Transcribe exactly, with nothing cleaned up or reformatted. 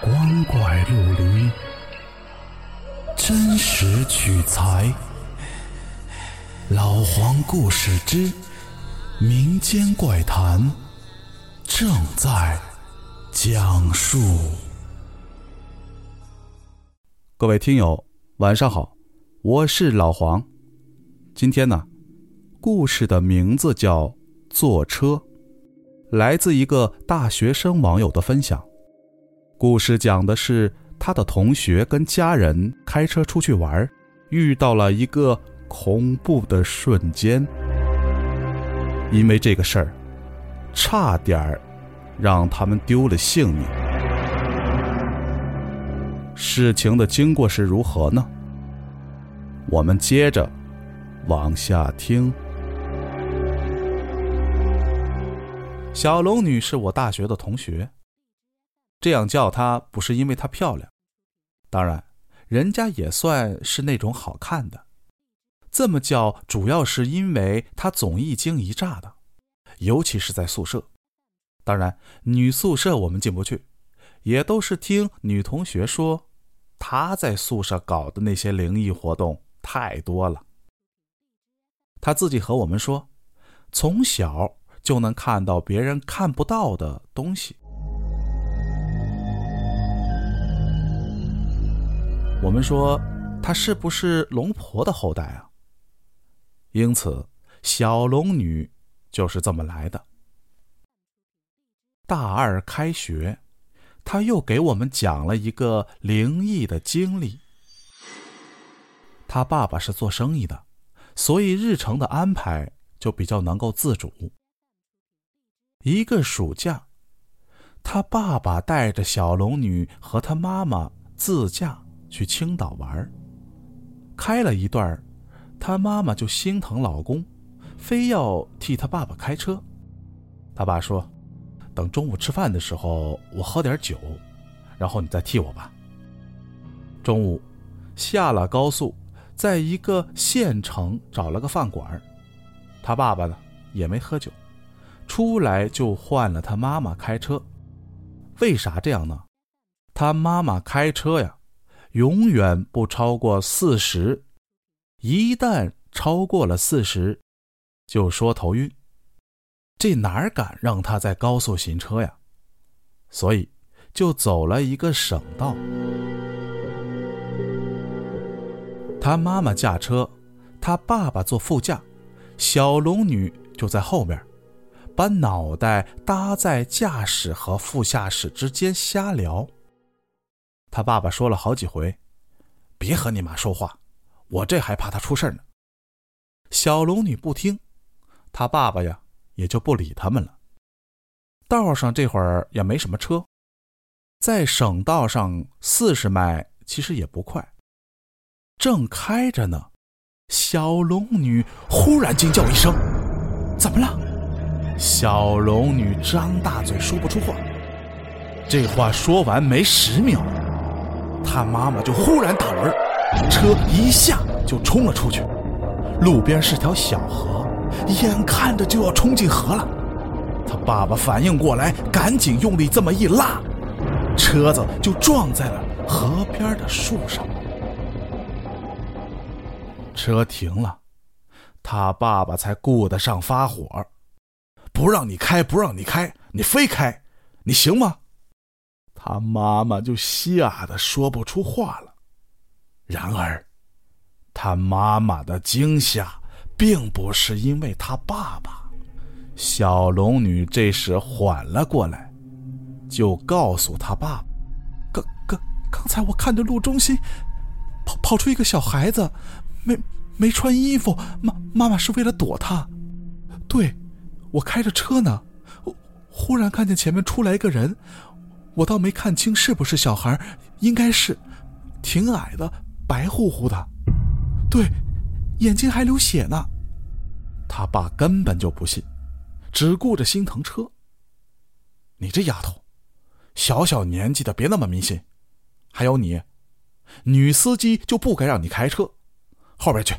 光怪陆离，真实取材。老黄故事之民间怪谈正在讲述。各位听友，晚上好，我是老黄。今天呢，故事的名字叫坐车，来自一个大学生网友的分享。故事讲的是他的同学跟家人开车出去玩，遇到了一个恐怖的瞬间。因为这个事儿，差点让他们丢了性命。事情的经过是如何呢？我们接着往下听。小龙女是我大学的同学，这样叫她不是因为她漂亮，当然人家也算是那种好看的，这么叫主要是因为她总一惊一乍的，尤其是在宿舍。当然女宿舍我们进不去，也都是听女同学说她在宿舍搞的那些灵异活动太多了。她自己和我们说，从小就能看到别人看不到的东西。我们说她是不是龙婆的后代啊？因此小龙女就是这么来的。大二开学，她又给我们讲了一个灵异的经历。她爸爸是做生意的，所以日程的安排就比较能够自主。一个暑假，他爸爸带着小龙女和他妈妈自驾去青岛玩，开了一段，他妈妈就心疼老公，非要替他爸爸开车。他爸说，等中午吃饭的时候我喝点酒，然后你再替我吧。中午下了高速，在一个县城找了个饭馆，他爸爸呢也没喝酒，出来就换了他妈妈开车。为啥这样呢？他妈妈开车呀，永远不超过四十，一旦超过了四十就说头晕，这哪敢让他在高速行车呀？所以就走了一个省道。他妈妈驾车，他爸爸坐副驾，小龙女就在后面，把脑袋搭在驾驶和副驾驶之间瞎聊。他爸爸说了好几回，别和你妈说话，我这还怕她出事呢。小龙女不听，他爸爸呀也就不理他们了。道上这会儿也没什么车，在省道上四十迈其实也不快。正开着呢，小龙女忽然惊叫一声，怎么了？小龙女张大嘴说不出话，这话说完没十秒，她妈妈就忽然打轮，车一下就冲了出去。路边是条小河，眼看着就要冲进河了，她爸爸反应过来，赶紧用力这么一拉，车子就撞在了河边的树上。车停了，她爸爸才顾得上发火，不让你开，不让你开，你非开，你行吗？他妈妈就吓得说不出话了。然而，他妈妈的惊吓并不是因为他爸爸。小龙女这时缓了过来，就告诉他爸爸：“刚刚刚才我看着路中心跑跑出一个小孩子，没没穿衣服，妈妈妈是为了躲他。对。”我开着车呢，忽然看见前面出来一个人，我倒没看清是不是小孩，应该是，挺矮的，白乎乎的，对，眼睛还流血呢。他爸根本就不信，只顾着心疼车。你这丫头，小小年纪的别那么迷信。还有你，女司机就不该让你开车，后边去，